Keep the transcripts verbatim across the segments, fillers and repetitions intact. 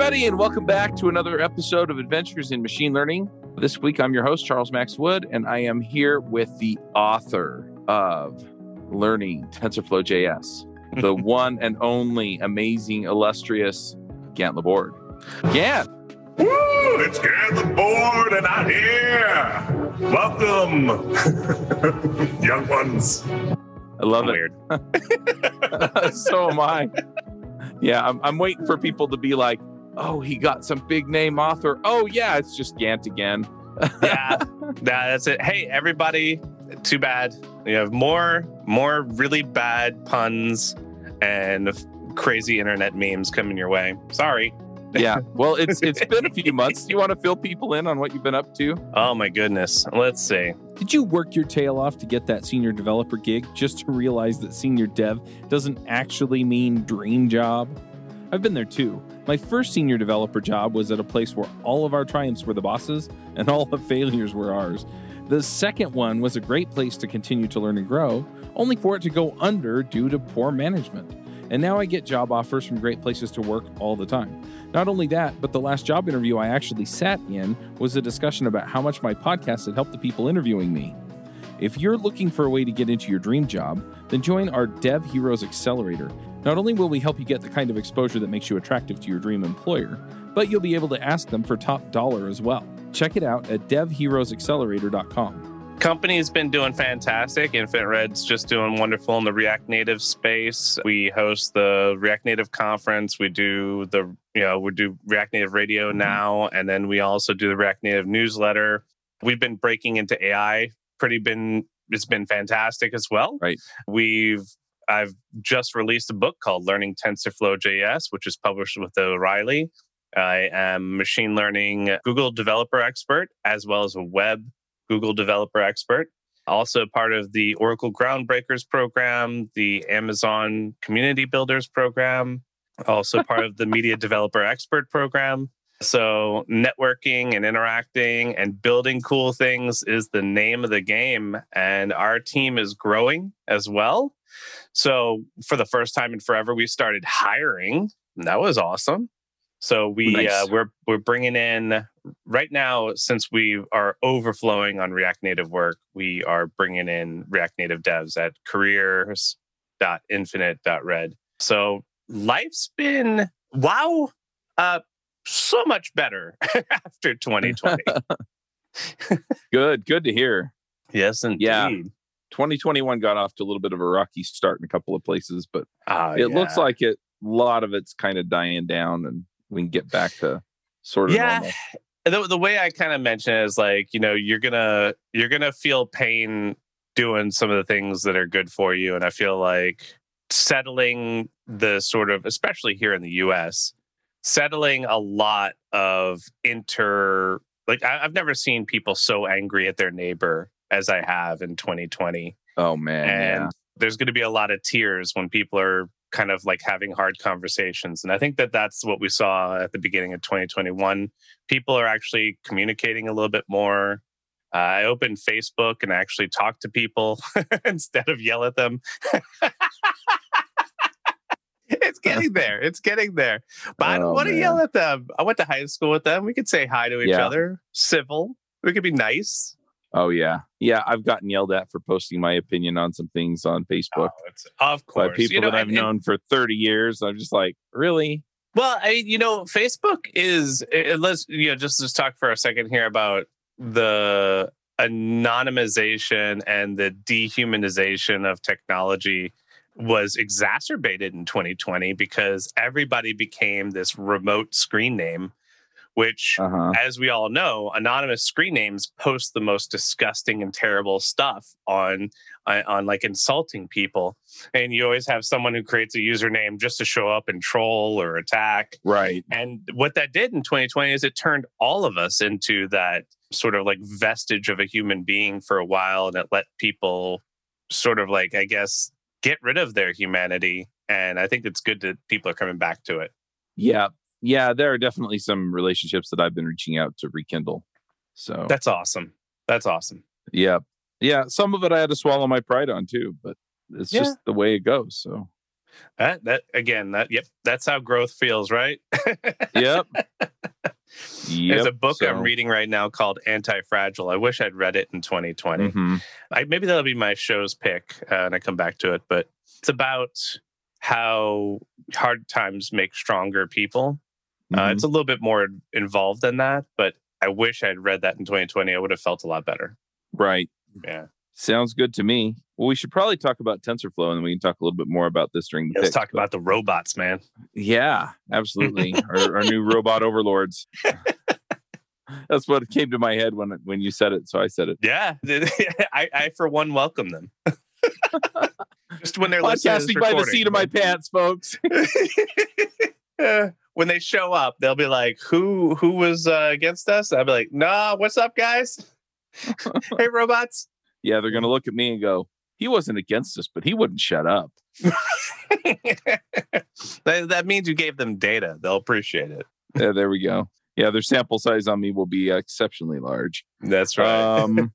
everybody, and welcome back to another episode of Adventures in Machine Learning. This week, I'm your host, Charles Max Wood, and I am here with the author of Learning TensorFlow.js, the one and only amazing, illustrious Gant Laborde. Gant! Woo! It's Gant Laborde, and I'm here! Welcome, young ones. I love I'm it. Weird. So am I. Yeah, I'm, I'm waiting for people to be like, oh, he got some big name author. Oh, yeah, it's just Gant again. Yeah, that's it. Hey, everybody, too bad. We have more, more really bad puns and crazy internet memes coming your way. Sorry. Yeah, well, it's it's been a few months. Do you want to fill people in on what you've been up to? Oh, my goodness. Let's see. Did you work your tail off to get that senior developer gig just to realize that senior dev doesn't actually mean dream job? I've been there, too. My first senior developer job was at a place where all of our triumphs were the bosses and all the failures were ours. The second one was a great place to continue to learn and grow, only for it to go under due to poor management. And now I get job offers from great places to work all the time. Not only that, but the last job interview I actually sat in was a discussion about how much my podcast had helped the people interviewing me. If you're looking for a way to get into your dream job, then join our Dev Heroes Accelerator. Not only will we help you get the kind of exposure that makes you attractive to your dream employer, but you'll be able to ask them for top dollar as well. Check it out at dev heroes accelerator dot com. Company's been doing fantastic. Infinite Red's just doing wonderful in the React Native space. We host the React Native conference. We do the you know we do React Native radio now, and then we also do the React Native newsletter. We've been breaking into A I. Pretty been it's been fantastic as well. Right. We've I've just released a book called Learning TensorFlow.js, which is published with O'Reilly. I am machine learning Google Developer Expert as well as a web. Google Developer Expert, also part of the Oracle Groundbreakers program, the Amazon Community Builders program, also part of the Media Developer Expert program. So networking and interacting and building cool things is the name of the game. And our team is growing as well. So for the first time in forever, we started hiring. That was awesome. So we nice. uh, we're we're bringing in right now, since we are overflowing on React Native work, we are bringing in React Native devs at careers dot infinite dot red. So life's been wow, uh, so much better after twenty twenty. Good, good to hear. Yes, indeed. Yeah. twenty twenty-one got off to a little bit of a rocky start in a couple of places, but uh, it yeah. looks like it. A lot of it's kind of dying down, and we can get back to sort of yeah. normal. The, the way I kind of mention it is like, you know, you're gonna you're gonna feel pain doing some of the things that are good for you, and I feel like settling the sort of, especially here in the U S, settling a lot of inter like I, I've never seen people so angry at their neighbor as I have in twenty twenty. Oh man! And yeah. there's going to be a lot of tears when people are kind of like having hard conversations. And I think that that's what we saw at the beginning of twenty twenty-one. People are actually communicating a little bit more. Uh, I opened Facebook and actually talked to people instead of yell at them. It's getting there. It's getting there. But oh, I don't want to yell at them. I went to high school with them. We could say hi to each yeah. other. Civil. We could be nice. Oh, yeah. Yeah, I've gotten yelled at for posting my opinion on some things on Facebook. Oh, it's, of course. By people you know, that I've and, known for thirty years. I'm just like, really? Well, I, you know, Facebook is, let's, you know, just, just talk for a second here about the anonymization and the dehumanization of technology was exacerbated in twenty twenty because everybody became this remote screen name. Which, uh-huh. as we all know, anonymous screen names post the most disgusting and terrible stuff on, on, on like insulting people. And you always have someone who creates a username just to show up and troll or attack. Right. And what that did in twenty twenty is it turned all of us into that sort of like vestige of a human being for a while. And it let people sort of like, I guess, get rid of their humanity. And I think it's good that people are coming back to it. Yeah. Yeah, there are definitely some relationships that I've been reaching out to rekindle. So that's awesome. That's awesome. Yeah. Yeah. Some of it I had to swallow my pride on too, but it's yeah. just the way it goes. So That that again, that yep, that's how growth feels, right? Yep. Yep. There's a book so. I'm reading right now called Anti-Fragile. I wish I'd read it in twenty twenty. Mm-hmm. I, maybe that'll be my show's pick uh, and I come back to it. But it's about how hard times make stronger people. Mm-hmm. Uh, it's a little bit more involved than that. But I wish I'd read that in twenty twenty. I would have felt a lot better. Right. Yeah. Sounds good to me. Well, we should probably talk about TensorFlow, and then we can talk a little bit more about this during the yeah, Let's talk but... about the robots, man. Yeah, absolutely. our, our new robot overlords. That's what came to my head when when you said it, so I said it. Yeah. I, I for one, welcome them. Just when they're podcasting by the seat of my pants, folks. When they show up, they'll be like, who, who was uh, against us? I'll be like, nah, what's up, guys? Hey, robots. Yeah, they're going to look at me and go, he wasn't against us, but he wouldn't shut up. that, that means you gave them data. They'll appreciate it. Yeah, there we go. Yeah, their sample size on me will be uh, exceptionally large. That's right. Um,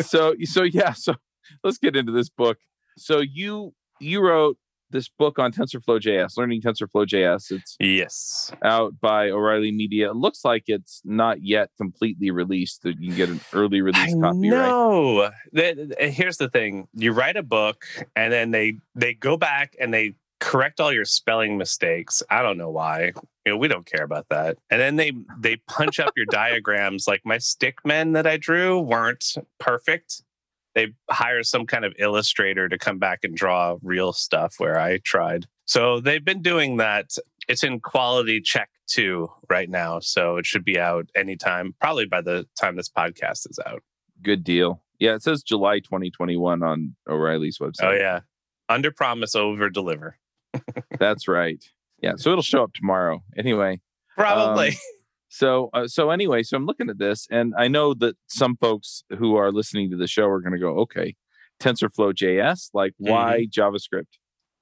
so, so yeah, so let's get into this book. So you you wrote this book on TensorFlow.js, Learning TensorFlow.js. It's yes. out by O'Reilly Media. It looks like it's not yet completely released. You can get an early release I copy, know. Right? No. Here's the thing. You write a book, and then they, they go back and they correct all your spelling mistakes. I don't know why. You know, we don't care about that. And then they, they punch up your diagrams. Like my stick men that I drew weren't perfect. They hire some kind of illustrator to come back and draw real stuff where I tried. So they've been doing that. It's in quality check two right now. So it should be out anytime, probably by the time this podcast is out. Good deal. Yeah, it says July twenty twenty-one on O'Reilly's website. Oh, yeah. Under promise, over deliver. That's right. Yeah, so it'll show up tomorrow. Anyway. Probably. Um, So, uh, so anyway, so I'm looking at this, and I know that some folks who are listening to the show are going to go, okay, TensorFlow.js, like why mm-hmm. JavaScript?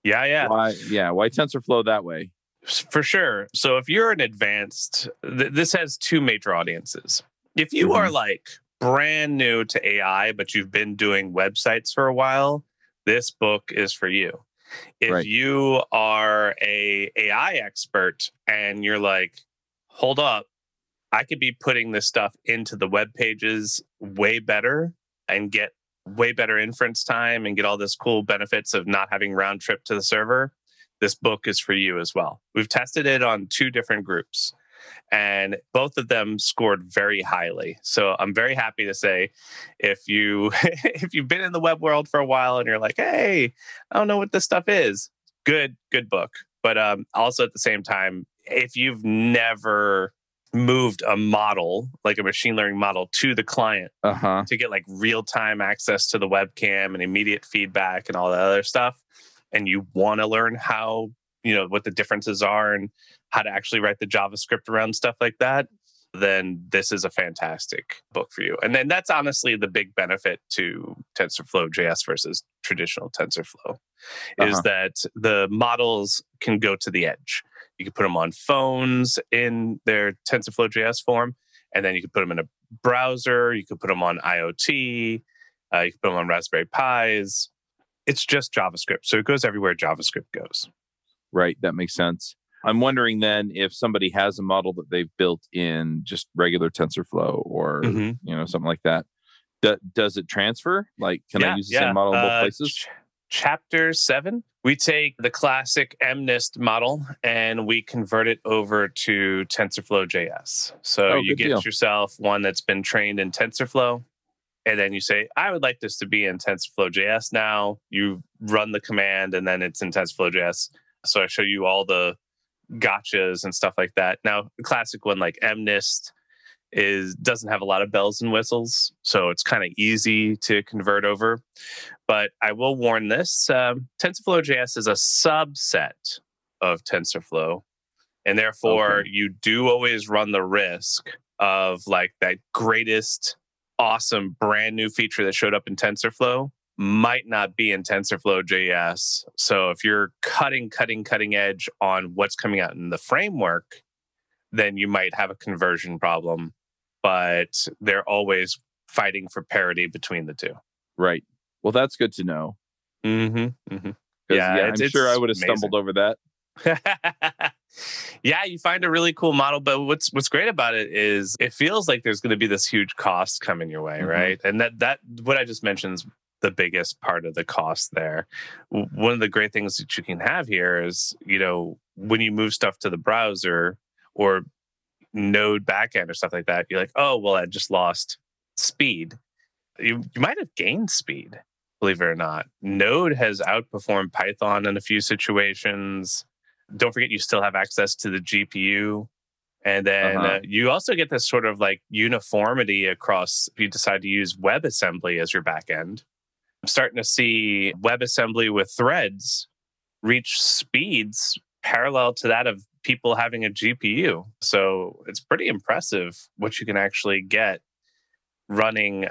Yeah, yeah. Why, yeah, why TensorFlow that way? For sure. So if you're an advanced, th- this has two major audiences. If you mm-hmm. are like brand new to A I, but you've been doing websites for a while, this book is for you. If right. you are a AI expert and you're like, hold up, I could be putting this stuff into the web pages way better and get way better inference time and get all this cool benefits of not having round trip to the server. This book is for you as well. We've tested it on two different groups and both of them scored very highly. So I'm very happy to say if you if you've been in the web world for a while and you're like, hey, I don't know what this stuff is. Good, good book. But um, also at the same time, if you've never moved a model, like a machine learning model, to the client uh-huh. to get like real-time access to the webcam and immediate feedback and all that other stuff, and you want to learn how, you know, what the differences are and how to actually write the JavaScript around stuff like that, then this is a fantastic book for you. And then that's honestly the big benefit to TensorFlow.js versus traditional TensorFlow is uh-huh. that the models can go to the edge. You can put them on phones in their TensorFlow.js form, and then you can put them in a browser. You can put them on IoT. Uh, you can put them on Raspberry Pis. It's just JavaScript. So it goes everywhere JavaScript goes. Right. That makes sense. I'm wondering then if somebody has a model that they've built in just regular TensorFlow or mm-hmm. you know something like that. D- does it transfer? Like, can yeah, I use the yeah. same model in both uh, places? Ch- chapter seven. We take the classic M NIST model and we convert it over to TensorFlow.js. So oh, you get deal. yourself one that's been trained in TensorFlow. And then you say, I would like this to be in TensorFlow.js now. You run the command and then it's in TensorFlow.js. So I show you all the gotchas and stuff like that. Now, the classic one like M NIST is doesn't have a lot of bells and whistles. So it's kind of easy to convert over. But I will warn this, um, TensorFlow.js is a subset of TensorFlow. And therefore, okay. you do always run the risk of like that greatest, awesome, brand new feature that showed up in TensorFlow might not be in TensorFlow.js. So if you're cutting, cutting, cutting edge on what's coming out in the framework, then you might have a conversion problem. But they're always fighting for parity between the two. Right. Well, that's good to know. Mm-hmm. Mm-hmm. Yeah, yeah, I'm it's sure I would have amazing. stumbled over that. Yeah, you find a really cool model, but what's what's great about it is it feels like there's going to be this huge cost coming your way, mm-hmm. right? And that that what I just mentioned is the biggest part of the cost there. One of the great things that you can have here is, you know, when you move stuff to the browser or Node backend or stuff like that, you're like, oh, well, I just lost speed. You, you might have gained speed, believe it or not. Node has outperformed Python in a few situations. Don't forget, you still have access to the G P U. And then uh-huh. uh, you also get this sort of like uniformity across, if you decide to use WebAssembly as your backend. I'm starting to see WebAssembly with threads reach speeds parallel to that of people having a G P U. So it's pretty impressive what you can actually get running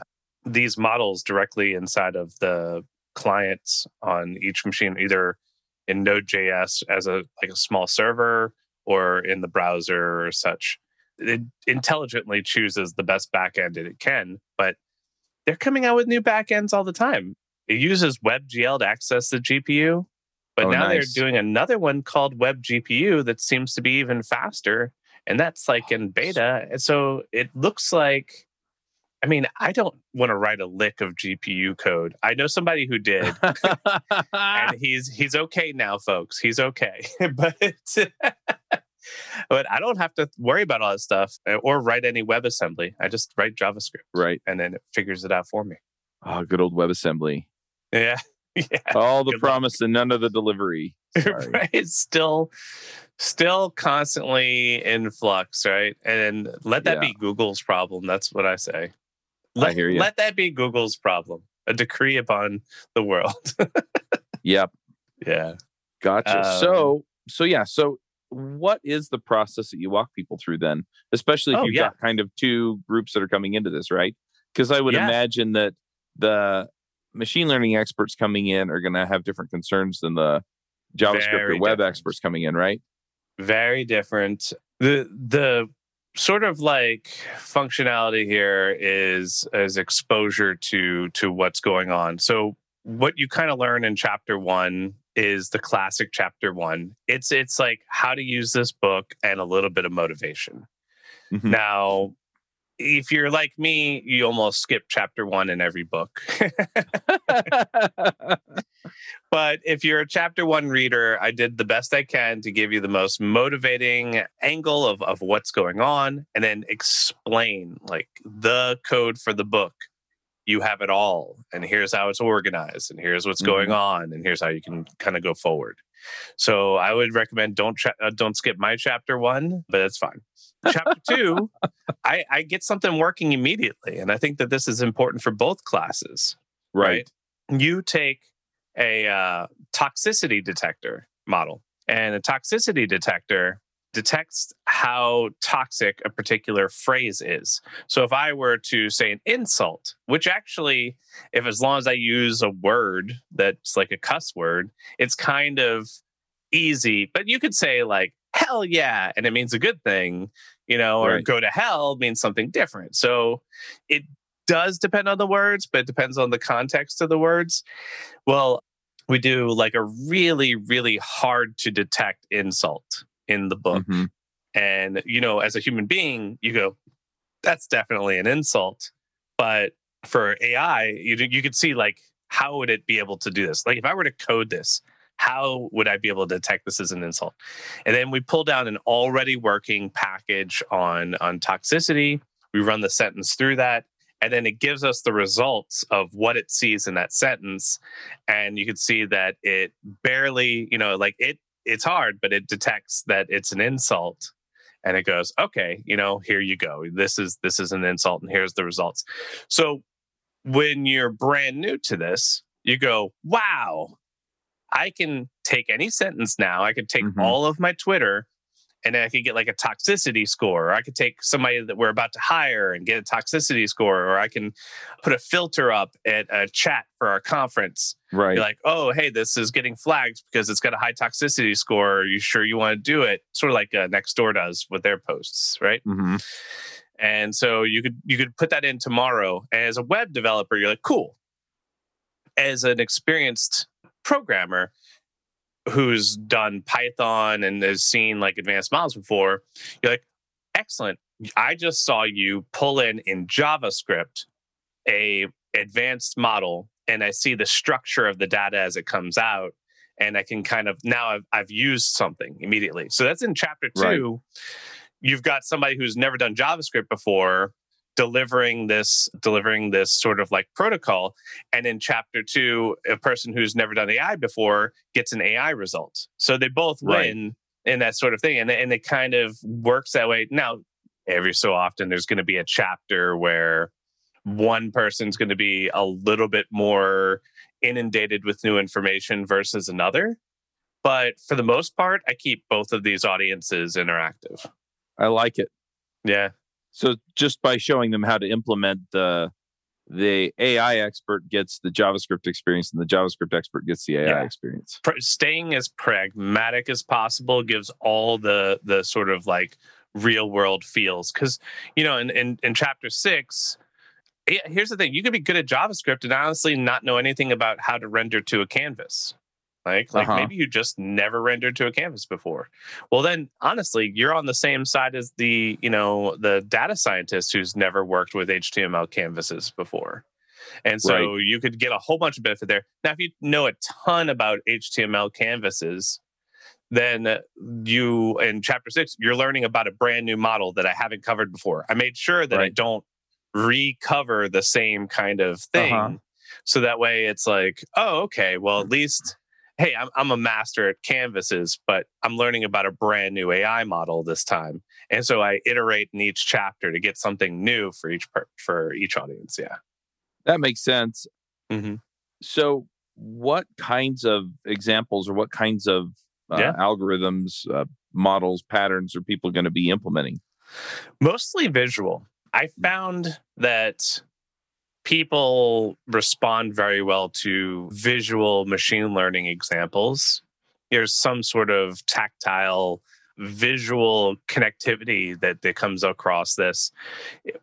these models directly inside of the clients on each machine, either in Node.js as a like a small server or in the browser or such. It intelligently chooses the best backend it can, but they're coming out with new backends all the time. It uses WebGL to access the G P U, but oh, now nice. they're doing another one called WebGPU that seems to be even faster, and that's like in beta. And so it looks like, I mean, I don't want to write a lick of G P U code. I know somebody who did, and he's he's okay now, folks. He's okay, but but I don't have to worry about all that stuff or write any WebAssembly. I just write JavaScript, right, and then it figures it out for me. Oh, good old WebAssembly. Yeah, yeah. All the good promise luck. And none of the delivery. Right? It's still, still constantly in flux, right? And let that yeah. be Google's problem. That's what I say. Let, I hear you. Let that be Google's problem. A decree upon the world. Yep. Yeah. Gotcha. Um, so, so yeah. So what is the process that you walk people through then? Especially if oh, you've yeah. got kind of two groups that are coming into this, right? Because I would yeah. imagine that the machine learning experts coming in are going to have different concerns than the JavaScript Very or different. web experts coming in, right? Very different. The the sort of like functionality here is is exposure to to what's going on. So what you kind of learn in chapter one is the classic chapter one. It's it's like how to use this book and a little bit of motivation. Mm-hmm. Now, if you're like me, you almost skip chapter one in every book. But if you're a chapter one reader, I did the best I can to give you the most motivating angle of, of what's going on and then explain like the code for the book. You have it all. And here's how it's organized. And here's what's mm-hmm. going on. And here's how you can kind of go forward. So I would recommend don't cha- uh, don't skip my chapter one, but that's fine. Chapter two, I, I get something working immediately. And I think that this is important for both classes. Right. right? You take a uh, toxicity detector model. And a toxicity detector detects how toxic a particular phrase is. So if I were to say an insult, which actually, if as long as I use a word that's like a cuss word, it's kind of easy. But you could say like, hell yeah, and it means a good thing, you know, or right. go to hell means something different. So it does depend on the words, but it depends on the context of the words. Well, we do like a really, really hard to detect insult in the book. Mm-hmm. And, you know, as a human being, you go, that's definitely an insult. But for A I, you you could see like, how would it be able to do this? Like if I were to code this, how would I be able to detect this as an insult? And then we pull down an already working package on, on toxicity. We run the sentence through that. And then it gives us the results of what it sees in that sentence. And you can see that it barely, you know, like it it's hard, but it detects that it's an insult. And it goes, okay, you know, here you go. This is this is an insult and here's the results. So when you're brand new to this, you go, wow, I can take any sentence now. I could take mm-hmm. all of my Twitter and I could get like a toxicity score. Or I could take somebody that we're about to hire and get a toxicity score. Or I can put a filter up at a chat for our conference. Right. You're like, oh, hey, this is getting flagged because it's got a high toxicity score. Are you sure you want to do it? Sort of like uh, Nextdoor does with their posts, right? Mm-hmm. And so you could you could put that in tomorrow. And as a web developer, you're like, cool. As an experienced programmer, who's done Python and has seen like advanced models before, you're like, excellent. I just saw you pull in in JavaScript a advanced model, and I see the structure of the data as it comes out, and I can kind of, now I've, I've used something immediately. So that's in chapter two. Right. You've got somebody who's never done JavaScript before delivering this, delivering this sort of like protocol. And in chapter two, a person who's never done A I before gets an A I result. So they both win right. in that sort of thing. And, and it kind of works that way. Now, every so often, there's going to be a chapter where one person's going to be a little bit more inundated with new information versus another. But for the most part, I keep both of these audiences interactive. I like it. Yeah. So just by showing them how to implement, the the A I expert gets the JavaScript experience and the JavaScript expert gets the A I yeah. experience. Staying as pragmatic as possible gives all the the sort of like real world feels. Because, you know, in, in, in chapter six, here's the thing. You could be good at JavaScript and honestly not know anything about how to render to a canvas. Like, like uh-huh. maybe you just never rendered to a canvas before. Well, then, honestly, you're on the same side as the, you know, the data scientist who's never worked with H T M L canvases before. And so right. you could get a whole bunch of benefit there. Now, if you know a ton about H T M L canvases, then you, in chapter six, you're learning about a brand new model that I haven't covered before. I made sure that right. I don't recover the same kind of thing. Uh-huh. So that way it's like, oh, okay, well, at least... hey, I'm I'm a master at canvases, but I'm learning about a brand new A I model this time, and so I iterate in each chapter to get something new for each per- for each audience. Yeah, that makes sense. Mm-hmm. So, what kinds of examples or what kinds of uh, yeah. algorithms, uh, models, patterns are people going to be implementing? Mostly visual. I found that people respond very well to visual machine learning examples. There's some sort of tactile visual connectivity that, that comes across this.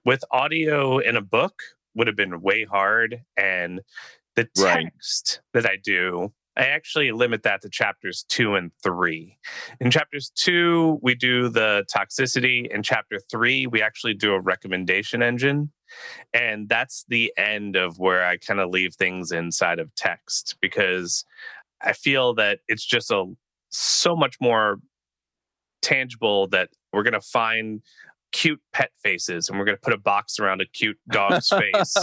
With audio in a book would have been way hard. And the text right. that I do, I actually limit that to chapters two and three. In chapters two, we do the toxicity. In chapter three, we actually do a recommendation engine. And that's the end of where I kind of leave things inside of text, because I feel that it's just a so much more tangible that we're going to find cute pet faces and we're going to put a box around a cute dog's face.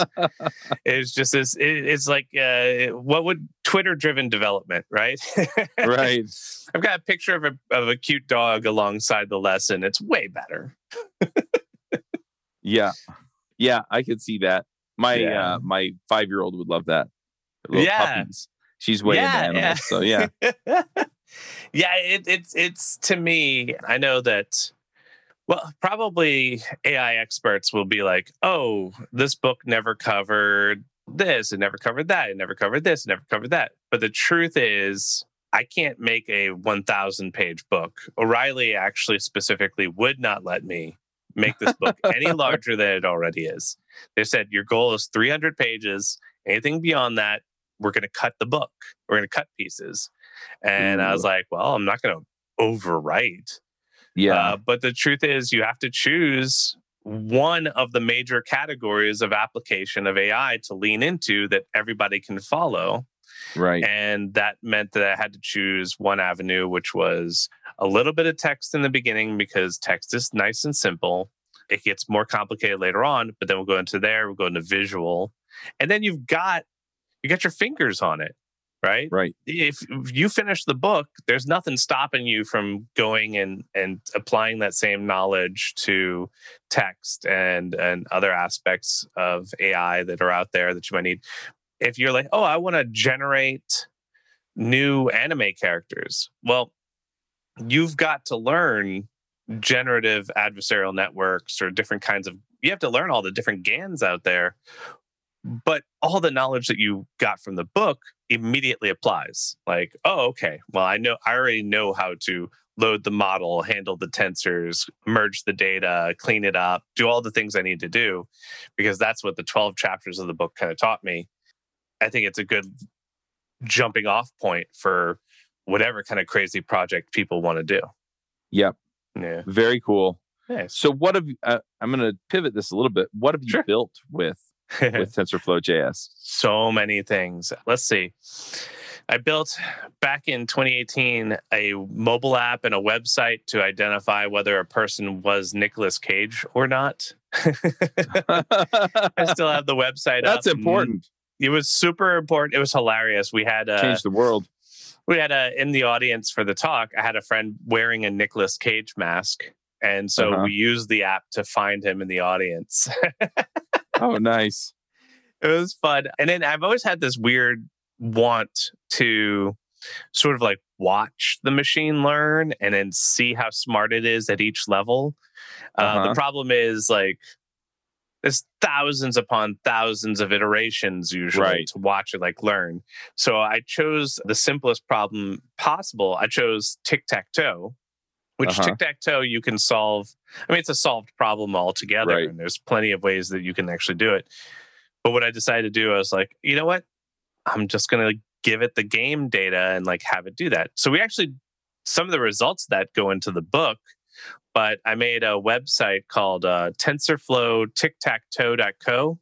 It's just this, it, it's like, uh, what would Twitter-driven development, right? Right. I've got a picture of a, of a cute dog alongside the lesson. It's way better. Yeah. Yeah, I could see that. My yeah. uh, my five-year-old would love that. Little yeah. puppies. She's way yeah, into animals, yeah. so yeah. yeah, it, it's, it's, to me, I know that, well, probably A I experts will be like, oh, this book never covered this, it never covered that, it never covered this, it never covered that. But the truth is, I can't make a one thousand page book. O'Reilly actually specifically would not let me make this book any larger than it already is. They said, your goal is three hundred pages. Anything beyond that, we're going to cut the book. We're going to cut pieces. And Ooh. I was like, well, I'm not going to overwrite. Yeah. Uh, but the truth is, you have to choose one of the major categories of application of A I to lean into that everybody can follow. Right. And that meant that I had to choose one avenue, which was a little bit of text in the beginning, because text is nice and simple. It gets more complicated later on, but then we'll go into there, we'll go into visual. And then you've got you got your fingers on it, right? Right. If, if you finish the book, there's nothing stopping you from going and, and applying that same knowledge to text and, and other aspects of A I that are out there that you might need. If you're like, oh, I want to generate new anime characters. Well, you've got to learn generative adversarial networks or different kinds of... You have to learn all the different G A Ns out there. But all the knowledge that you got from the book immediately applies. Like, oh, okay. Well, I know I already know how to load the model, handle the tensors, merge the data, clean it up, do all the things I need to do, because that's what the twelve chapters of the book kind of taught me. I think it's a good jumping off point for whatever kind of crazy project people want to do. Yep. Yeah. Very cool. Nice. So what have, uh, I'm going to pivot this a little bit. What have you sure. built with, with TensorFlow.js? So many things. Let's see. I built back in twenty eighteen a mobile app and a website to identify whether a person was Nicolas Cage or not. I still have the website That's up. That's important. It was super important. It was hilarious. We had uh, changed the world. We had a, in the audience for the talk, I had a friend wearing a Nicolas Cage mask. And so uh-huh. we used the app to find him in the audience. Oh, nice. It was fun. And then I've always had this weird want to sort of like watch the machine learn and then see how smart it is at each level. Uh-huh. Uh, the problem is like there's thousands upon thousands of iterations usually right. to watch it like learn. So I chose the simplest problem possible. I chose tic-tac-toe, which uh-huh. tic-tac-toe you can solve. I mean, it's a solved problem altogether. Right. And there's plenty of ways that you can actually do it. But what I decided to do, I was like, you know what? I'm just going to give it the game data and like have it do that. So we actually, some of the results of that go into the book, but I made a website called uh, TensorFlow tic-tac-toe dot co.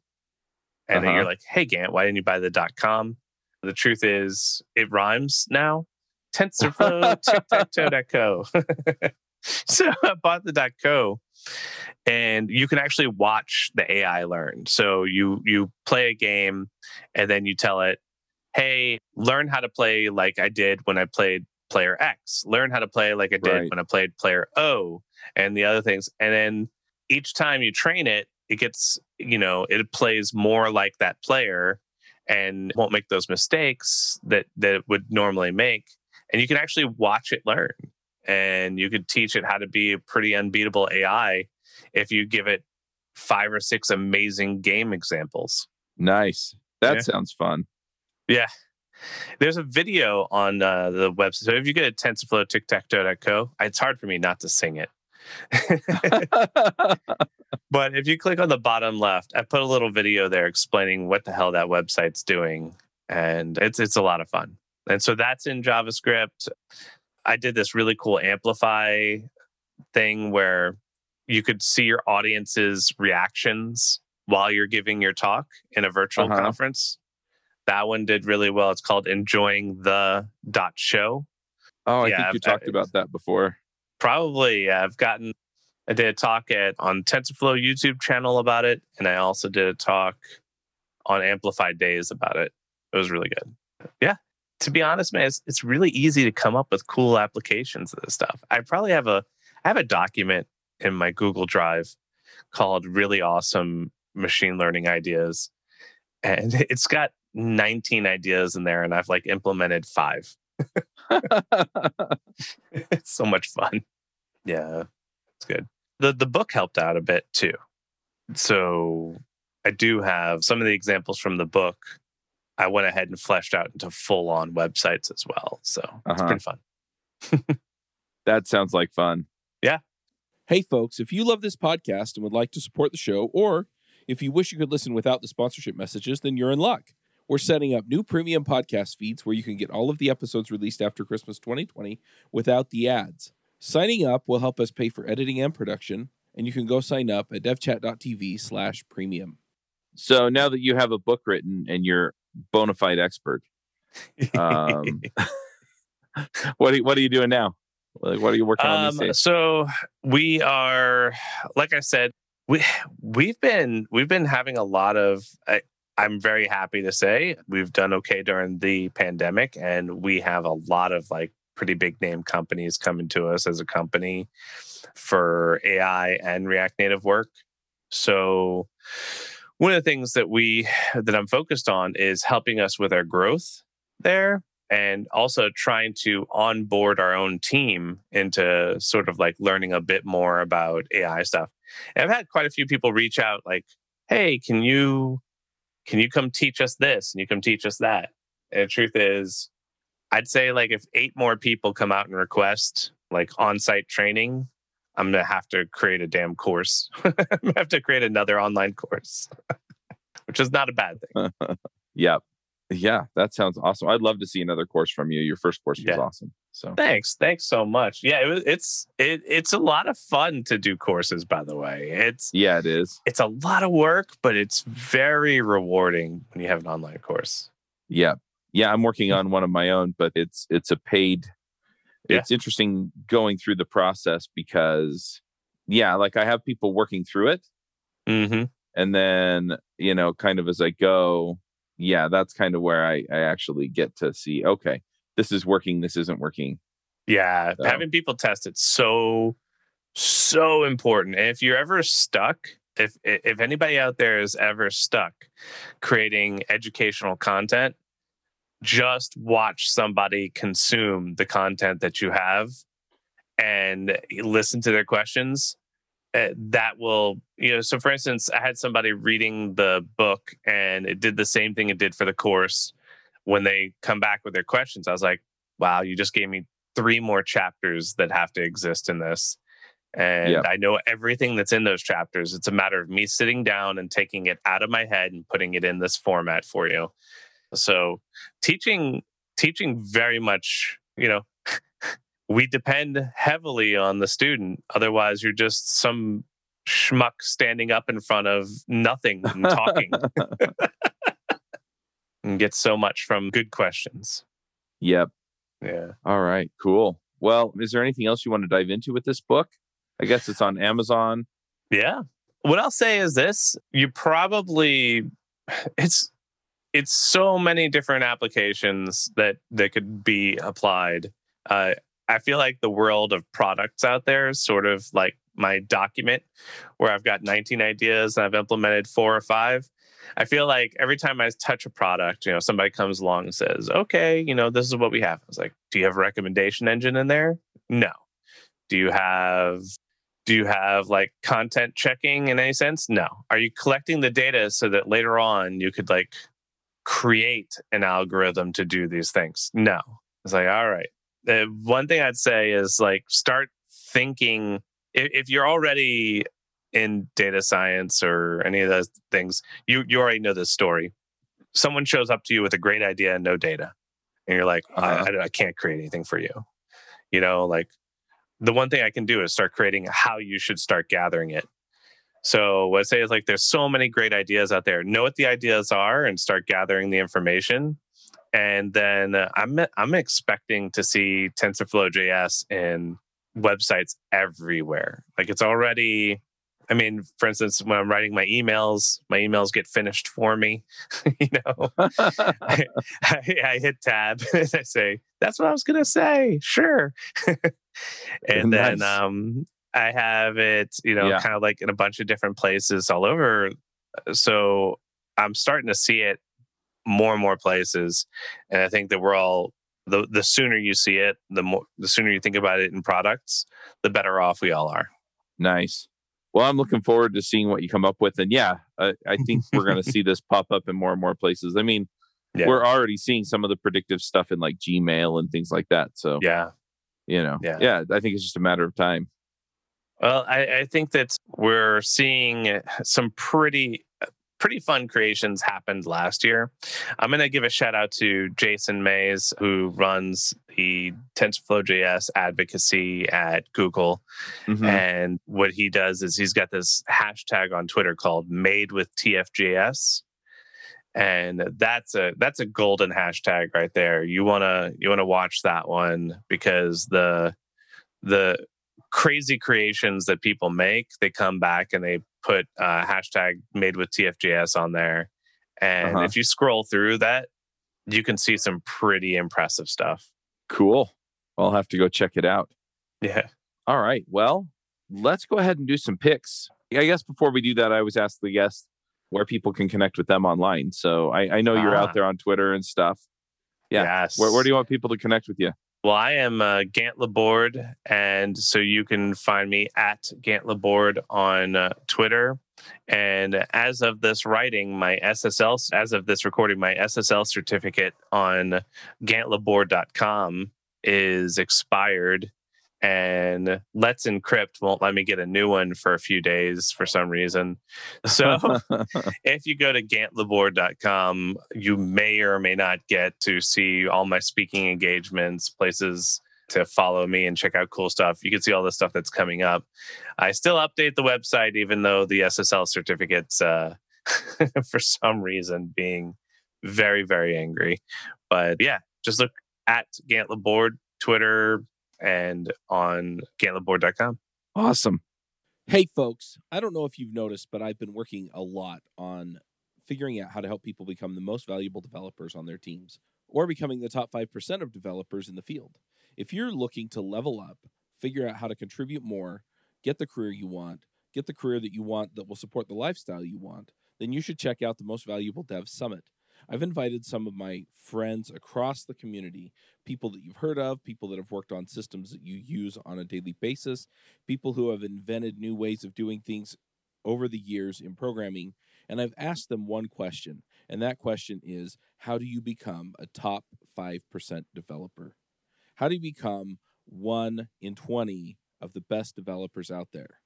And uh-huh. then you're like, hey, Gant, why didn't you buy the .com? The truth is, it rhymes now. TensorFlow tic-tac-toe dot co. So I bought the .co. And you can actually watch the A I learn. So you you play a game and then you tell it, hey, learn how to play like I did when I played player X. Learn how to play like I did right. when I played player O and the other things. And then each time you train it, it gets, you know, it plays more like that player and won't make those mistakes that, that it would normally make. And you can actually watch it learn. And you could teach it how to be a pretty unbeatable A I if you give it five or six amazing game examples. Nice. That yeah. sounds fun. Yeah. There's a video on uh, the website. So if you go to TensorFlow tic-tac-toe dot co, it's hard for me not to sing it. But if you click on the bottom left, I put a little video there explaining what the hell that website's doing. And it's it's a lot of fun. And so that's in JavaScript. I did this really cool Amplify thing where you could see your audience's reactions while you're giving your talk in a virtual uh-huh. conference. That one did really well. It's called Enjoying the Dot Show. Oh, I yeah, think I've, you talked I, about that before. Probably. I've gotten, I did a talk at on TensorFlow YouTube channel about it. And I also did a talk on Amplify Days about it. It was really good. Yeah. To be honest, man, it's, it's really easy to come up with cool applications of this stuff. I probably have a I have a document in my Google Drive called Really Awesome Machine Learning Ideas. And it's got nineteen ideas in there, and I've like implemented five. It's so much fun. Yeah, it's good. The the book helped out a bit too. So I do have some of the examples from the book. I went ahead and fleshed out into full-on websites as well. So it's uh-huh. pretty fun. That sounds like fun. Yeah. Hey, folks, if you love this podcast and would like to support the show, or if you wish you could listen without the sponsorship messages, then you're in luck. We're setting up new premium podcast feeds where you can get all of the episodes released after Christmas twenty twenty without the ads. Signing up will help us pay for editing and production, and you can go sign up at devchat dot t v slash premium. So now that you have a book written and you're bona fide expert. Um, what, are, what are you doing now? Like, what are you working um, on these days? So we are, like I said, we we've been we've been having a lot of. I, I'm very happy to say we've done okay during the pandemic, and we have a lot of like pretty big name companies coming to us as a company for A I and React Native work. So. One of the things that we that I'm focused on is helping us with our growth there, and also trying to onboard our own team into sort of like learning a bit more about A I stuff. And I've had quite a few people reach out like, "Hey, can you can you come teach us this? And you come teach us that?" And the truth is, I'd say like if eight more people come out and request like on-site training, I'm going to have to create a damn course. I'm going to have to create another online course, which is not a bad thing. Yep. Yeah, that sounds awesome. I'd love to see another course from you. Your first course was yeah. awesome. So thanks, thanks so much. Yeah, it, it's it, it's a lot of fun to do courses. By the way, it's yeah, it is. It's a lot of work, but it's very rewarding when you have an online course. Yeah, yeah. I'm working on one of my own, but it's it's a paid. Yeah. It's interesting going through the process because yeah, like I have people working through it, mm-hmm. and then you know, kind of as I go. Yeah, that's kind of where I, I actually get to see, okay, this is working, this isn't working. Yeah, so. Having people test it's so, so important. And if you're ever stuck, if if anybody out there is ever stuck creating educational content, just watch somebody consume the content that you have and listen to their questions. Uh, that will, you know, so for instance, I had somebody reading the book and it did the same thing it did for the course. When they come back with their questions, I was like, wow, you just gave me three more chapters that have to exist in this. And yep. I know everything that's in those chapters. It's a matter of me sitting down and taking it out of my head and putting it in this format for you. So teaching, teaching very much, you know, we depend heavily on the student. Otherwise, you're just some schmuck standing up in front of nothing and talking. And get so much from good questions. Yep. Yeah. All right, cool. Well, is there anything else you want to dive into with this book? I guess it's on Amazon. Yeah. What I'll say is this. You probably... It's it's so many different applications that, that could be applied. Uh, I feel like the world of products out there is sort of like my document where I've got nineteen ideas and I've implemented four or five. I feel like every time I touch a product, you know, somebody comes along and says, okay, you know, this is what we have. I was like, do you have a recommendation engine in there? No. Do you have, do you have like content checking in any sense? No. Are you collecting the data so that later on you could like create an algorithm to do these things? No. It's like, all right. Uh, one thing I'd say is like start thinking if, if you're already in data science or any of those things, you, you already know this story. Someone shows up to you with a great idea and no data. And you're like, uh-huh. I, I, I can't create anything for you. You know, like the one thing I can do is start creating how you should start gathering it. So what I say is like there's so many great ideas out there. Know what the ideas are and start gathering the information. And then uh, I'm I'm expecting to see TensorFlow.js in websites everywhere. Like it's already, I mean, for instance, when I'm writing my emails, my emails get finished for me. You know, I, I, I hit tab and I say, "That's what I was gonna say." Sure. And nice. Then um, I have it, you know, yeah. kind of like in a bunch of different places all over. So I'm starting to see it. More and more places, and I think that we're all the the sooner you see it, the more the sooner you think about it in products, the better off we all are. Nice. Well, I'm looking forward to seeing what you come up with, and yeah, I, I think we're going to see this pop up in more and more places. I mean, yeah. we're already seeing some of the predictive stuff in like Gmail and things like that. So yeah, you know, yeah, yeah I think it's just a matter of time. Well, I, I think that we're seeing some pretty. Pretty fun creations happened last year. I'm going to give a shout out to Jason Mays, who runs the TensorFlow.js advocacy at Google. Mm-hmm. And what he does is he's got this hashtag on Twitter called Made with T F J S. And that's a that's a golden hashtag right there. You wanna you wanna watch that one because the the crazy creations that people make, they come back and they put uh, hashtag Made with T F J S on there. And uh-huh. if you scroll through that, you can see some pretty impressive stuff. Cool. I'll have to go check it out. Yeah. All right. Well, let's go ahead and do some picks. I guess before we do that, I always ask the guests where people can connect with them online. So I, I know you're ah. out there on Twitter and stuff. Yeah. Yes. Where, where do you want people to connect with you? Well, I am uh, Gant Laborde, and so you can find me at Gant Laborde on uh, Twitter. And as of this writing, my S S L, as of this recording, my S S L certificate on Gant Laborde dot com is expired, and Let's Encrypt won't let me get a new one for a few days for some reason. So if you go to Gant Laborde dot com, you may or may not get to see all my speaking engagements, places to follow me and check out cool stuff. You can see all the stuff that's coming up. I still update the website, even though the S S L certificate's uh, for some reason being very, very angry. But yeah, just look at Gant Laborde, Twitter, and on Gant Laborde dot com. Awesome. Hey, folks, I don't know if you've noticed, but I've been working a lot on figuring out how to help people become the most valuable developers on their teams or becoming the top five percent of developers in the field. If you're looking to level up, figure out how to contribute more, get the career you want, get the career that you want that will support the lifestyle you want, then you should check out the Most Valuable Dev Summit. I've invited some of my friends across the community, people that you've heard of, people that have worked on systems that you use on a daily basis, people who have invented new ways of doing things over the years in programming, and I've asked them one question, and that question is, how do you become a top five percent developer? How do you become one in twenty of the best developers out there?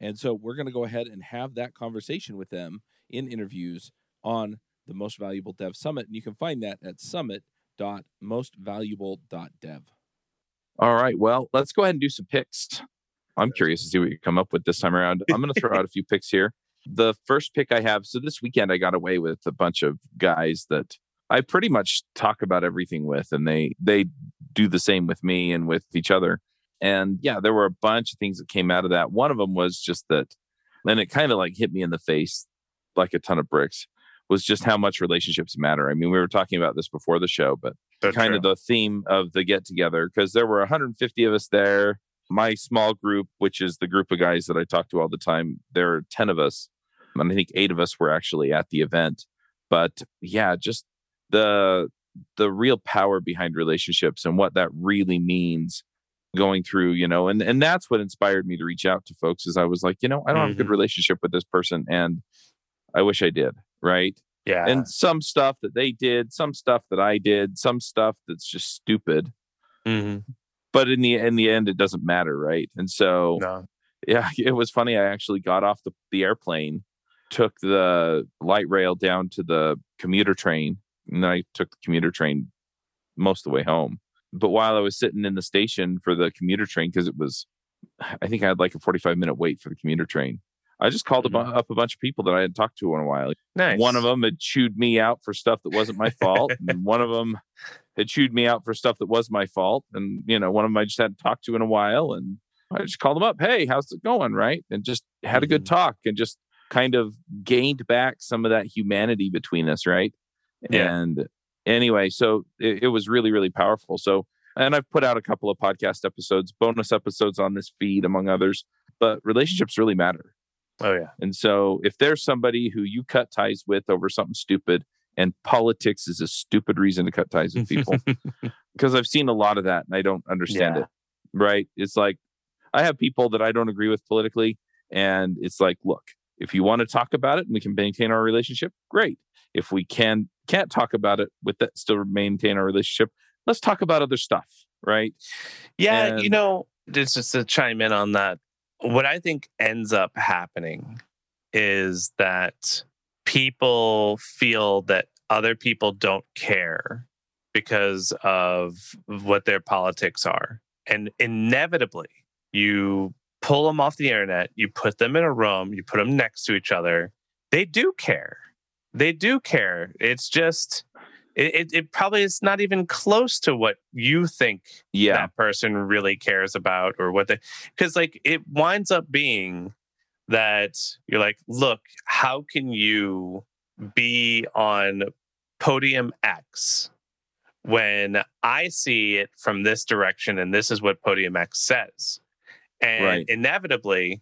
And so we're going to go ahead and have that conversation with them in interviews on the Most Valuable Dev Summit. And you can find that at summit dot most valuable dot dev. All right. Well, let's go ahead and do some picks. I'm curious to see what you come up with this time around. I'm going to throw out a few picks here. The first pick I have, so this weekend I got away with a bunch of guys that I pretty much talk about everything with, and they they do the same with me and with each other. And yeah, there were a bunch of things that came out of that. One of them was just that, and it kind of like hit me in the face like a ton of bricks, was just how much relationships matter. I mean, we were talking about this before the show, but That's kind true. of the theme of the get together, because there were one hundred fifty of us there. My small group, which is the group of guys that I talk to all the time, there are ten of us. And I think eight of us were actually at the event. But yeah, just the the real power behind relationships and what that really means going through, you know, and, and that's what inspired me to reach out to folks, is I was like, you know, I don't mm-hmm. have a good relationship with this person, and I wish I did. Right. Yeah. And some stuff that they did, some stuff that I did, some stuff that's just stupid. Mm-hmm. But in the in the end, it doesn't matter. Right. And so, no. yeah, it was funny. I actually got off the, the airplane, took the light rail down to the commuter train, and then I took the commuter train most of the way home. But while I was sitting in the station for the commuter train, because it was, I think I had like a forty-five minute wait for the commuter train, I just called mm-hmm. up a bunch of people that I hadn't talked to in a while. Nice. One of them had chewed me out for stuff that wasn't my fault. And one of them had chewed me out for stuff that was my fault. And, you know, one of them I just hadn't talked to in a while. And I just called them up. Hey, how's it going? Right. And just had mm-hmm. a good talk and just kind of gained back some of that humanity between us. Right. Yeah. And anyway, so it, it was really, really powerful. So, and I've put out a couple of podcast episodes, bonus episodes on this feed, among others, but relationships really matter. Oh, yeah. And so if there's somebody who you cut ties with over something stupid, and politics is a stupid reason to cut ties with people, because I've seen a lot of that and I don't understand yeah. it. Right. It's like, I have people that I don't agree with politically. And it's like, look, if you want to talk about it and we can maintain our relationship, great. If we can, can't talk about it with that, still maintain our relationship, let's talk about other stuff. Right. Yeah. And, you know, just, just to chime in on that, what I think ends up happening is that people feel that other people don't care because of what their politics are. And inevitably, you pull them off the internet, you put them in a room, you put them next to each other. They do care. They do care. It's just... It, it it probably is not even close to what you think yeah. that person really cares about, or what they, because like it winds up being that you're like, look, how can you be on podium X when I see it from this direction and this is what podium X says? And right. inevitably,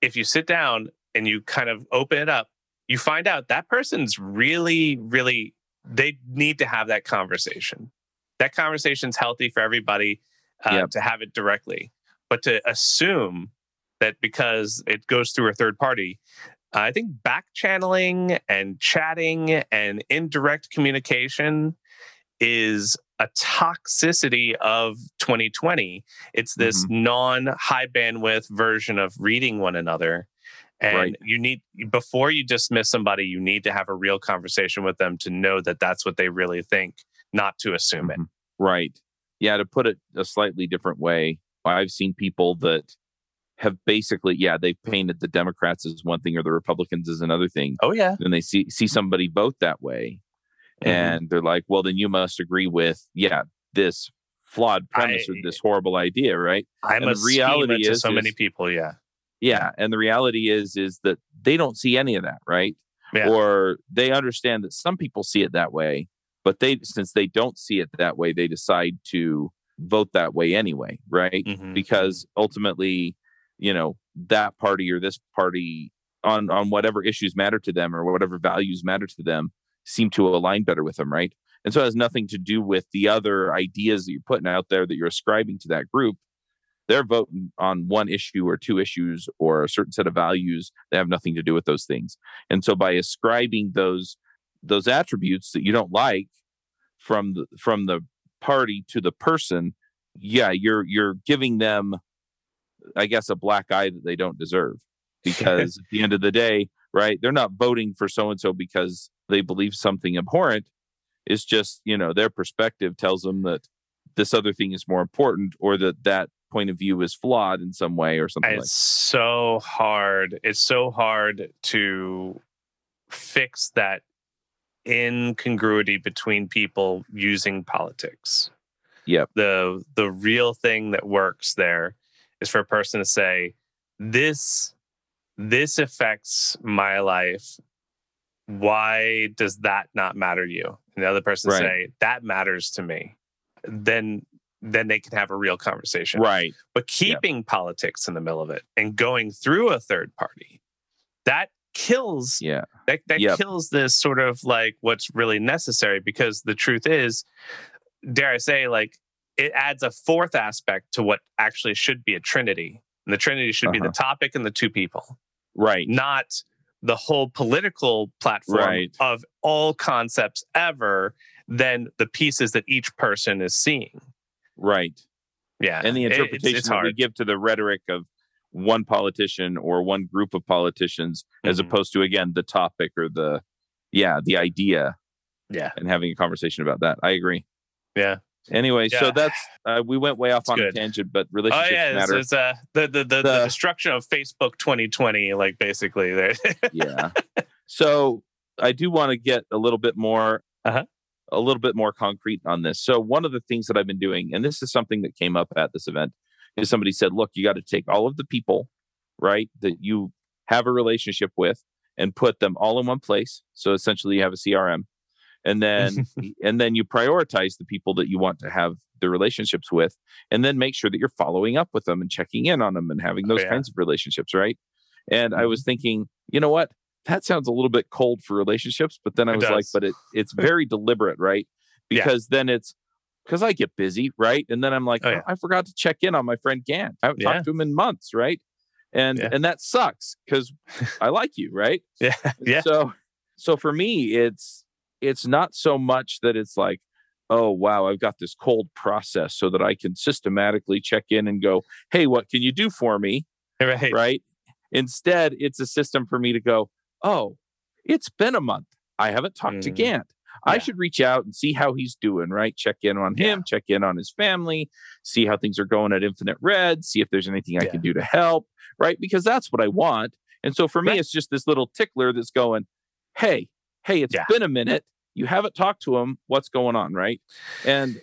if you sit down and you kind of open it up, you find out that person's really, really... They need to have that conversation. That conversation's healthy for everybody uh, yep. to have it directly. But to assume that because it goes through a third party, uh, I think back channeling and chatting and indirect communication is a toxicity of twenty twenty. It's this mm-hmm. non-high bandwidth version of reading one another. And right. you need, before you dismiss somebody, you need to have a real conversation with them to know that that's what they really think, not to assume mm-hmm. it. Right. Yeah. To put it a slightly different way, I've seen people that have basically, yeah, they've painted the Democrats as one thing or the Republicans as another thing. Oh, yeah. And they see, see somebody vote that way. Mm-hmm. And they're like, well, then you must agree with, yeah, this flawed premise I, or this horrible idea, right? I'm and a the reality is, to so many is, people, yeah. Yeah, and the reality is is that they don't see any of that, right? Yeah. Or they understand that some people see it that way, but they since they don't see it that way, they decide to vote that way anyway, right? Mm-hmm. Because ultimately, you know, that party or this party on, on whatever issues matter to them or whatever values matter to them seem to align better with them, right? And so it has nothing to do with the other ideas that you're putting out there that you're ascribing to that group. They're voting on one issue or two issues or a certain set of values that have nothing to do with those things. And so by ascribing those those attributes that you don't like from the, from the party to the person, yeah, you're you're giving them, I guess, a black eye that they don't deserve. Because at the end of the day, right, they're not voting for so-and-so because they believe something abhorrent. It's just, you know, their perspective tells them that this other thing is more important or that that point of view is flawed in some way or something. It's like so hard. It's so hard to fix that incongruity between people using politics. Yep. The the real thing that works there is for a person to say, this this affects my life. Why does that not matter to you? And the other person right. say, that matters to me. Then then they can have a real conversation. Right. But keeping yep. politics in the middle of it and going through a third party, that kills yeah. that, that yep. kills this sort of like what's really necessary, because the truth is, dare I say, like it adds a fourth aspect to what actually should be a trinity. And the trinity should uh-huh. be the topic and the two people. Right. Not the whole political platform right. of all concepts ever, then the pieces that each person is seeing. Right. Yeah. And the interpretation it's, it's that we give to the rhetoric of one politician or one group of politicians, mm-hmm. as opposed to, again, the topic or the, yeah, the idea. Yeah. And having a conversation about that. I agree. Yeah. Anyway, yeah. so that's, uh, we went way off that's on good. a tangent, but relationships oh, yeah, matter. It's, it's, uh, the, the, the, the, the destruction of Facebook twenty twenty, like basically there. yeah. So I do want to get a little bit more. Uh-huh. a little bit more concrete on this. So one of the things that I've been doing, and this is something that came up at this event, is somebody said, look, you got to take all of the people, right, that you have a relationship with and put them all in one place. So essentially you have a C R M. And then and then you prioritize the people that you want to have the relationships with, and then make sure that you're following up with them and checking in on them and having those oh, yeah. kinds of relationships, right? And I was thinking, you know what? That sounds a little bit cold for relationships, but then I was like, but it it's very deliberate, right? Because yeah. then it's, because I get busy, right? And then I'm like, oh, yeah. oh, I forgot to check in on my friend Gant. I haven't yeah. talked to him in months, right? And yeah. and that sucks because I like you, right? yeah. yeah. So so for me, it's it's not so much that it's like, oh, wow, I've got this cold process so that I can systematically check in and go, hey, what can you do for me? Right. right? Instead, it's a system for me to go, oh, it's been a month. I haven't talked mm. to Gant. Yeah. I should reach out and see how he's doing, right? Check in on him, yeah. check in on his family, see how things are going at Infinite Red, see if there's anything yeah. I can do to help, right? Because that's what I want. And so for me, right. it's just this little tickler that's going, hey, hey, it's yeah. been a minute. You haven't talked to him. What's going on, right? And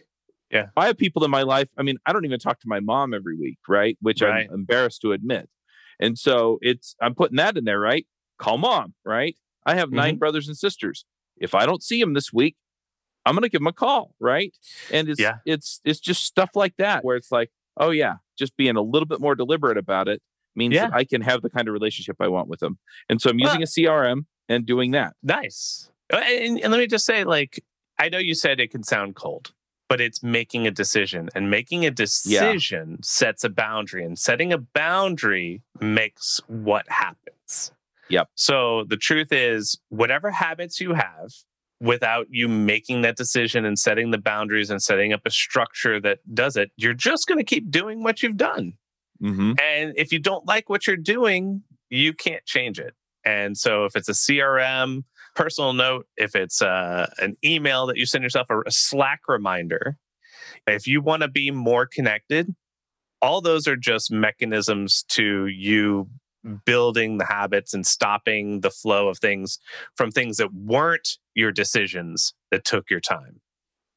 yeah. I have people in my life. I mean, I don't even talk to my mom every week, right? Which right. I'm embarrassed to admit. And so it's I'm putting that in there, right? Call mom, right? I have nine mm-hmm. brothers and sisters. If I don't see them this week, I'm going to give them a call, right? And it's yeah. it's it's just stuff like that where it's like, oh yeah, just being a little bit more deliberate about it means yeah. that I can have the kind of relationship I want with them. And so I'm using well, a C R M and doing that. Nice. And, and let me just say, like, I know you said it can sound cold, but it's making a decision. And making a decision yeah. sets a boundary. And setting a boundary makes what happens. Yep. So the truth is, whatever habits you have, without you making that decision and setting the boundaries and setting up a structure that does it, you're just going to keep doing what you've done. Mm-hmm. And if you don't like what you're doing, you can't change it. And so if it's a C R M, personal note, if it's uh, an email that you send yourself, or a Slack reminder, if you want to be more connected, all those are just mechanisms to you building the habits and stopping the flow of things from things that weren't your decisions that took your time.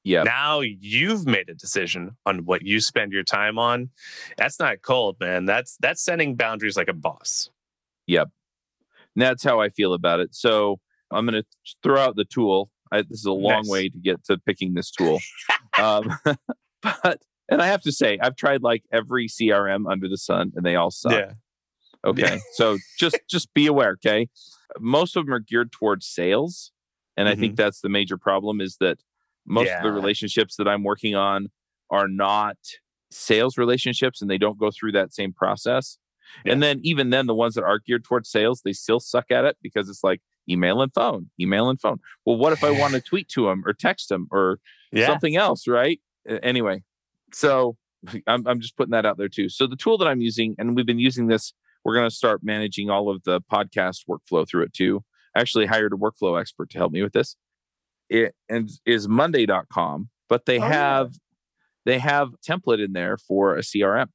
Yeah. Now you've made a decision on what you spend your time on. That's not cold, man. That's that's setting boundaries like a boss. Yep. And that's how I feel about it. So I'm going to throw out the tool. I, this is a long nice. way to get to picking this tool. um, but and I have to say, I've tried like every C R M under the sun and they all suck. Yeah. Okay. Yeah. So just just be aware, okay? Most of them are geared towards sales. And mm-hmm. I think that's the major problem, is that most yeah. of the relationships that I'm working on are not sales relationships and they don't go through that same process. Yeah. And then even then, the ones that are geared towards sales, they still suck at it because it's like email and phone, email and phone. Well, what if I want to tweet to them or text them or yeah. something else, right? Anyway, so I'm, I'm just putting that out there too. So the tool that I'm using, and we've been using this, we're going to start managing all of the podcast workflow through it too. I actually hired a workflow expert to help me with this. It is Monday dot com, but they oh, have yeah. they have template in there for a C R M.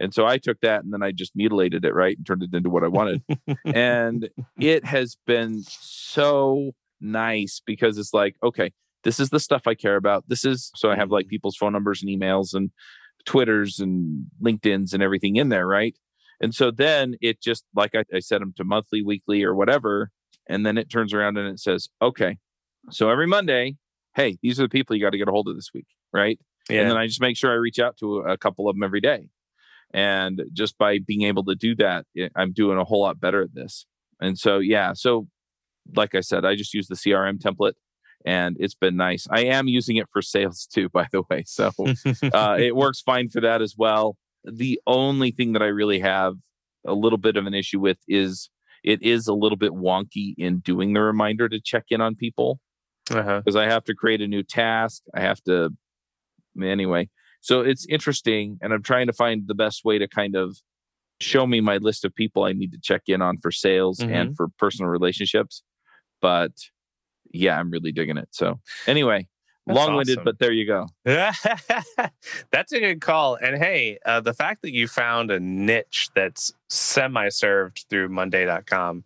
And so I took that and then I just mutilated it, right? And turned it into what I wanted. And it has been so nice because it's like, okay, this is the stuff I care about. This is, so I have like people's phone numbers and emails and Twitters and LinkedIn's and everything in there, right? And so then it just, like I, I set them to monthly, weekly or whatever. And then it turns around and it says, okay, so every Monday, hey, these are the people you got to get a hold of this week, right? Yeah. And then I just make sure I reach out to a couple of them every day. And just by being able to do that, I'm doing a whole lot better at this. And so, yeah. So like I said, I just use the C R M template and it's been nice. I am using it for sales too, by the way. So uh, it works fine for that as well. The only thing that I really have a little bit of an issue with is it is a little bit wonky in doing the reminder to check in on people. Because uh-huh. I have to create a new task. I have to, anyway. So it's interesting. And I'm trying to find the best way to kind of show me my list of people I need to check in on for sales mm-hmm. and for personal relationships. But yeah, I'm really digging it. So anyway, that's long-winded, awesome. But there you go. That's a good call. And hey, uh, the fact that you found a niche that's semi-served through Monday dot com,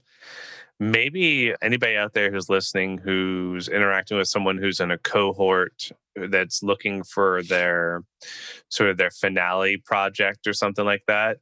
maybe anybody out there who's listening, who's interacting with someone who's in a cohort that's looking for their sort of their finale project or something like that,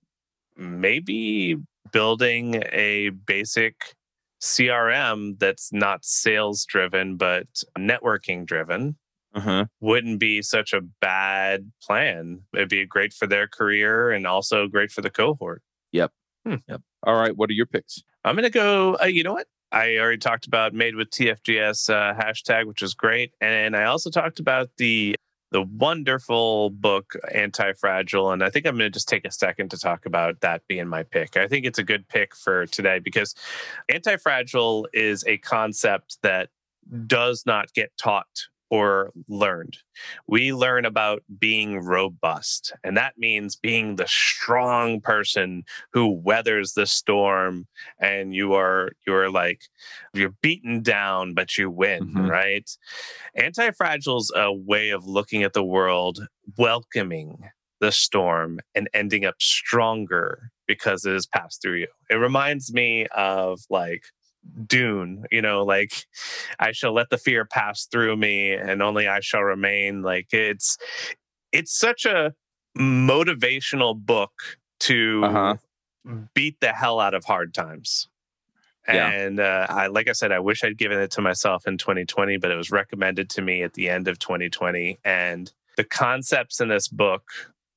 maybe building a basic C R M that's not sales driven, but networking driven uh-huh. wouldn't be such a bad plan. It'd be great for their career and also great for the cohort. Yep. Hmm. Yep. All right. What are your picks? I'm going to go, uh, you know what? I already talked about Made with T F G S uh, hashtag, which is great. And I also talked about the the wonderful book, Anti-Fragile. And I think I'm going to just take a second to talk about that being my pick. I think it's a good pick for today because Anti-Fragile is a concept that does not get taught or learned. We learn about being robust. And that means being the strong person who weathers the storm, and you are you're like you're beaten down, but you win, mm-hmm. right? Anti-Fragile's a way of looking at the world, welcoming the storm and ending up stronger because it has passed through you. It reminds me of like Dune, you know, like I shall let the fear pass through me and only I shall remain. Like it's it's such a motivational book to uh-huh. beat the hell out of hard times. Yeah. And uh, I, like I said, I wish I'd given it to myself in twenty twenty, but it was recommended to me at the end of twenty twenty. And the concepts in this book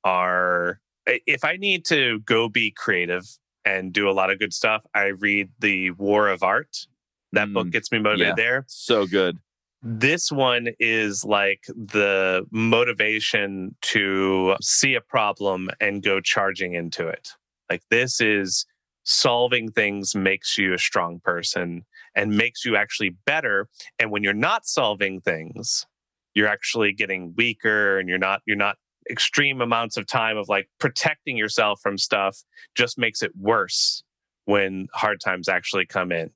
are, if I need to go be creative and do a lot of good stuff, I read The War of Art. That mm, book gets me motivated yeah, there. So good. This one is like the motivation to see a problem and go charging into it. Like this is solving things makes you a strong person. and makes you actually better. And when you're not solving things, you're actually getting weaker, and you're not you're not extreme amounts of time of like protecting yourself from stuff just makes it worse when hard times actually come in.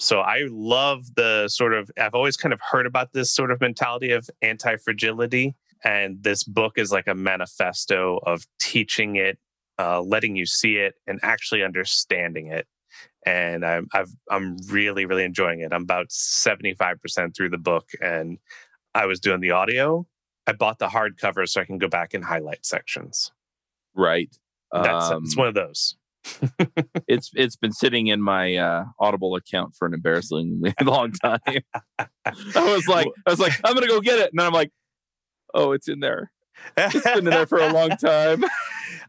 So I love the sort of, I've always kind of heard about this sort of mentality of anti-fragility. And this book is like a manifesto of teaching it, uh, letting you see it, and actually understanding it. And I'm, I've, I'm really, really enjoying it. I'm about seventy-five percent through the book, and I was doing the audio. I bought the hardcover so I can go back and highlight sections. Right. That's um, it's one of those. it's it's been sitting in my uh, Audible account for an embarrassingly long time. I was like, I was like, I'm gonna go get it, and then I'm like, oh, it's in there. It's been in there for a long time.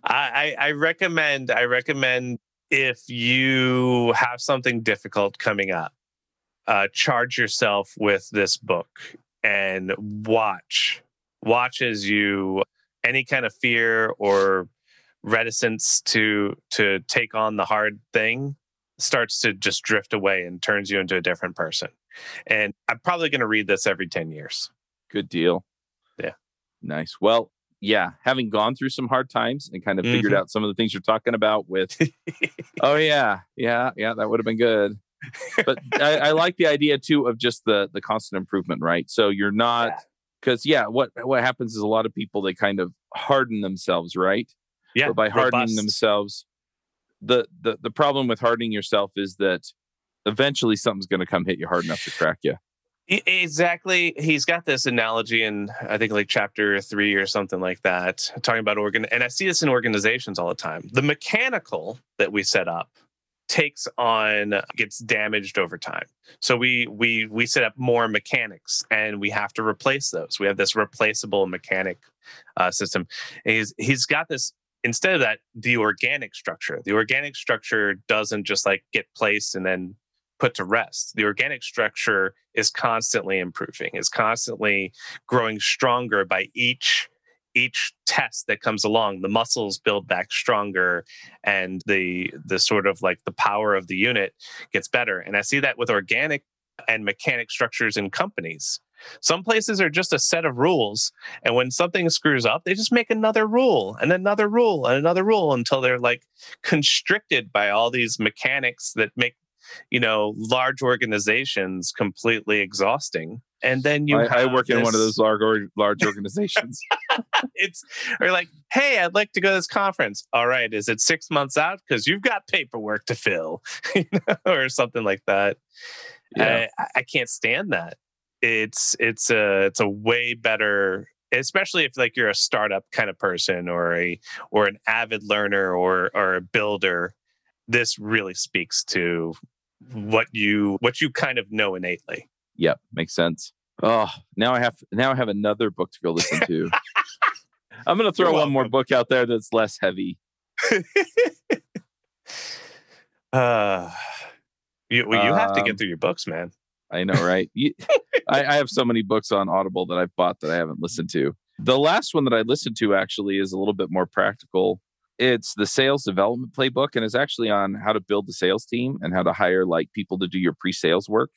I, I recommend. I recommend if you have something difficult coming up, uh, charge yourself with this book and watch. Watch as you any kind of fear or reticence to to take on the hard thing starts to just drift away and turns you into a different person. And I'm probably going to read this every ten years. Good deal. Yeah. Nice. Well, yeah, having gone through some hard times and kind of figured mm-hmm. out some of the things you're talking about with, oh yeah, yeah, yeah, that would have been good. But I, I like the idea too of just the the constant improvement, right? So you're not... Yeah. Because, yeah, what, what happens is a lot of people, they kind of harden themselves, right? Yeah. But by hardening robust. themselves, the, the the problem with hardening yourself is that eventually something's going to come hit you hard enough to crack you. Exactly. He's got this analogy in, I think, like chapter three or something like that, talking about organ. And I see this in organizations all the time. The mechanical that we set up takes on, gets damaged over time. So we we we set up more mechanics, and we have to replace those. We have this replaceable mechanic uh, system. And he's he's got this, instead of that, the organic structure. The organic structure doesn't just like get placed and then put to rest. The organic structure is constantly improving, is constantly growing stronger by each Each test that comes along. The muscles build back stronger, and the the sort of like the power of the unit gets better. And I see that with organic and mechanic structures in companies. Some places are just a set of rules, and when something screws up, they just make another rule and another rule and another rule until they're like constricted by all these mechanics that make, you know, large organizations completely exhausting. And then you, I, I work this... in one of those large, large organizations. It's or like, hey, I'd like to go to this conference. All right, is it six months out? Because you've got paperwork to fill, you know, or something like that. Yeah. I, I can't stand that. It's it's a it's a way better, especially if like you're a startup kind of person or a or an avid learner or or a builder. This really speaks to what you what you kind of know innately. Yep, makes sense. Oh, now I have now I have another book to go listen to. I'm going to throw one more book out there that's less heavy. uh, you well, you um, have to get through your books, man. I know, right? You, I, I have so many books on Audible that I've bought that I haven't listened to. The last one that I listened to actually is a little bit more practical. It's the Sales Development Playbook, and it's actually on how to build the sales team and how to hire like people to do your pre-sales work.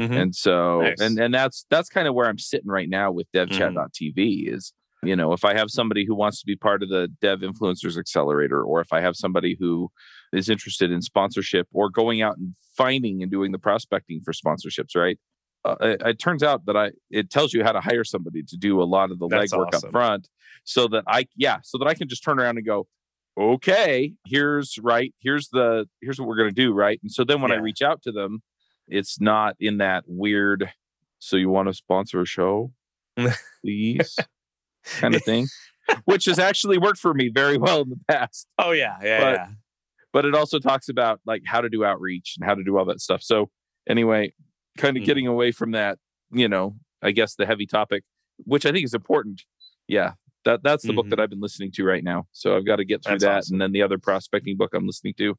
Mm-hmm. And so, nice. and, and that's, that's kind of where I'm sitting right now with dev chat dot t v mm-hmm. is, you know, if I have somebody who wants to be part of the Dev Influencers Accelerator, or if I have somebody who is interested in sponsorship or going out and finding and doing the prospecting for sponsorships, right? Uh, it, it turns out that I, it tells you how to hire somebody to do a lot of the legwork awesome. up front so that I, yeah, so that I can just turn around and go, okay, here's right. Here's the, here's what we're going to do. Right. And so then when yeah. I reach out to them, it's not in that weird, so you want to sponsor a show, please, kind of thing, which has actually worked for me very well in the past. Oh, yeah, yeah, but, yeah. But it also talks about like how to do outreach and how to do all that stuff. So anyway, kind of mm. getting away from that, you know, I guess the heavy topic, which I think is important. Yeah, that that's the mm-hmm. book that I've been listening to right now. So I've got to get through that's that. Awesome. And then the other prospecting book I'm listening to.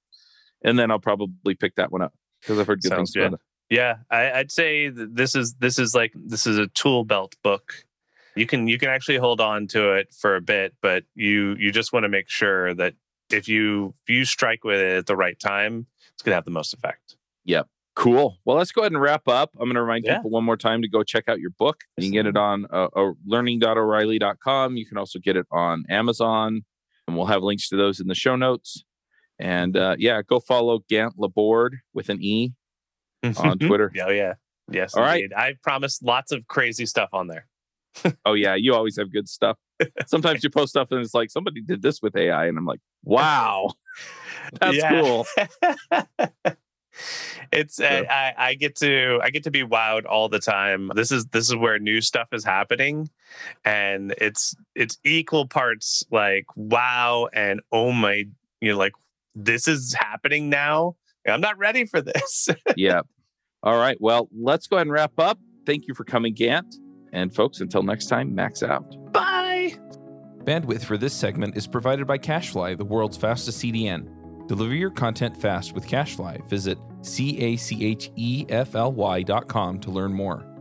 And then I'll probably pick that one up. Because I've heard good Sounds things good. about it. Yeah, I, I'd say this is this is like this is a tool belt book. You can you can actually hold on to it for a bit, but you you just want to make sure that if you if you strike with it at the right time, it's going to have the most effect. Yep, Cool. Well, let's go ahead and wrap up. I'm going to remind yeah. people one more time to go check out your book. You can get it on uh, learning dot o'reilly dot com. You can also get it on Amazon, and we'll have links to those in the show notes. And uh, yeah, go follow Gant Laborde with an E on Twitter. Oh, yeah. Yes. All indeed. Right. I promised lots of crazy stuff on there. Oh, yeah. You always have good stuff. Sometimes you post stuff and it's like, somebody did this with A I. And I'm like, wow, that's yeah. cool. It's yeah. I, I get to I get to be wowed all the time. This is this is where new stuff is happening, and it's it's equal parts like wow and oh my, you know, like this is happening now. I'm not ready for this. Yeah. All right. Well, let's go ahead and wrap up. Thank you for coming, Gant. And folks, until next time, Max out. Bye. Bandwidth for this segment is provided by CacheFly, the world's fastest C D N. Deliver your content fast with CacheFly. Visit C A C H E F L Y dot com to learn more.